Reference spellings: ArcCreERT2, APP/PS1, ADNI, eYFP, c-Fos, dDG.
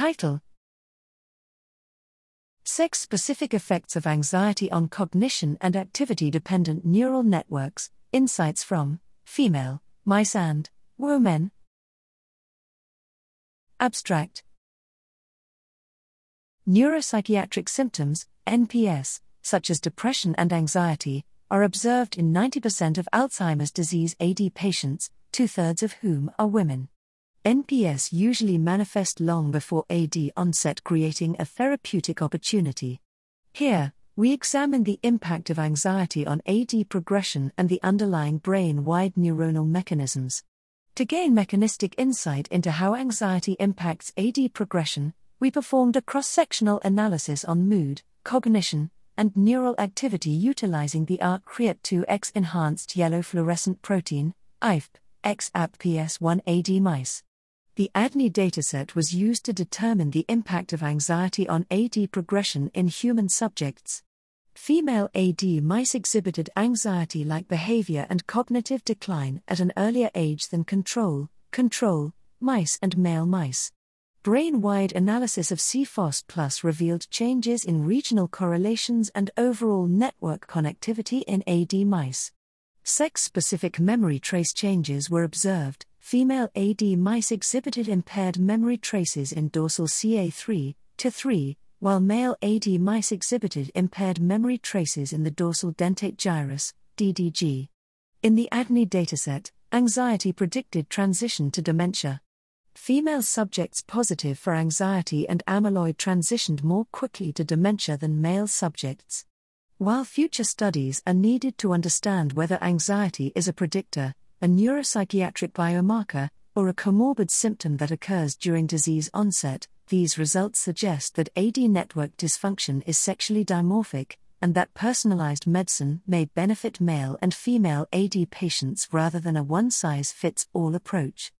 Title: Sex-Specific Effects of Anxiety on Cognition and Activity-Dependent Neural Networks, Insights from Female, Mice and Women. Abstract: Neuropsychiatric symptoms, NPS, such as depression and anxiety, are observed in 90% of Alzheimer's disease AD patients, two-thirds of whom are women. NPS usually manifest long before AD onset, creating a therapeutic opportunity. Here, we examine the impact of anxiety on AD progression and the underlying brain-wide neuronal mechanisms. To gain mechanistic insight into how anxiety impacts AD progression, we performed a cross-sectional analysis on mood, cognition, and neural activity utilizing the ArcCreERT2 X-enhanced yellow fluorescent protein, eYFP, APP/PS1 AD mice. The ADNI dataset was used to determine the impact of anxiety on AD progression in human subjects. Female AD mice exhibited anxiety-like behavior and cognitive decline at an earlier age than control mice and male mice. Brain-wide analysis of c-Fos+ revealed changes in regional correlations and overall network connectivity in AD mice. Sex-specific memory trace changes were observed. Female AD mice exhibited impaired memory traces in dorsal CA3 to 3, while male AD mice exhibited impaired memory traces in the dorsal dentate gyrus, dDG. In the ADNI dataset, anxiety predicted transition to dementia. Female subjects positive for anxiety and amyloid transitioned more quickly to dementia than male subjects. While future studies are needed to understand whether anxiety is a predictor, a neuropsychiatric biomarker, or a comorbid symptom that occurs during disease onset, these results suggest that AD network dysfunction is sexually dimorphic, and that personalized medicine may benefit male and female AD patients rather than a one-size-fits-all approach.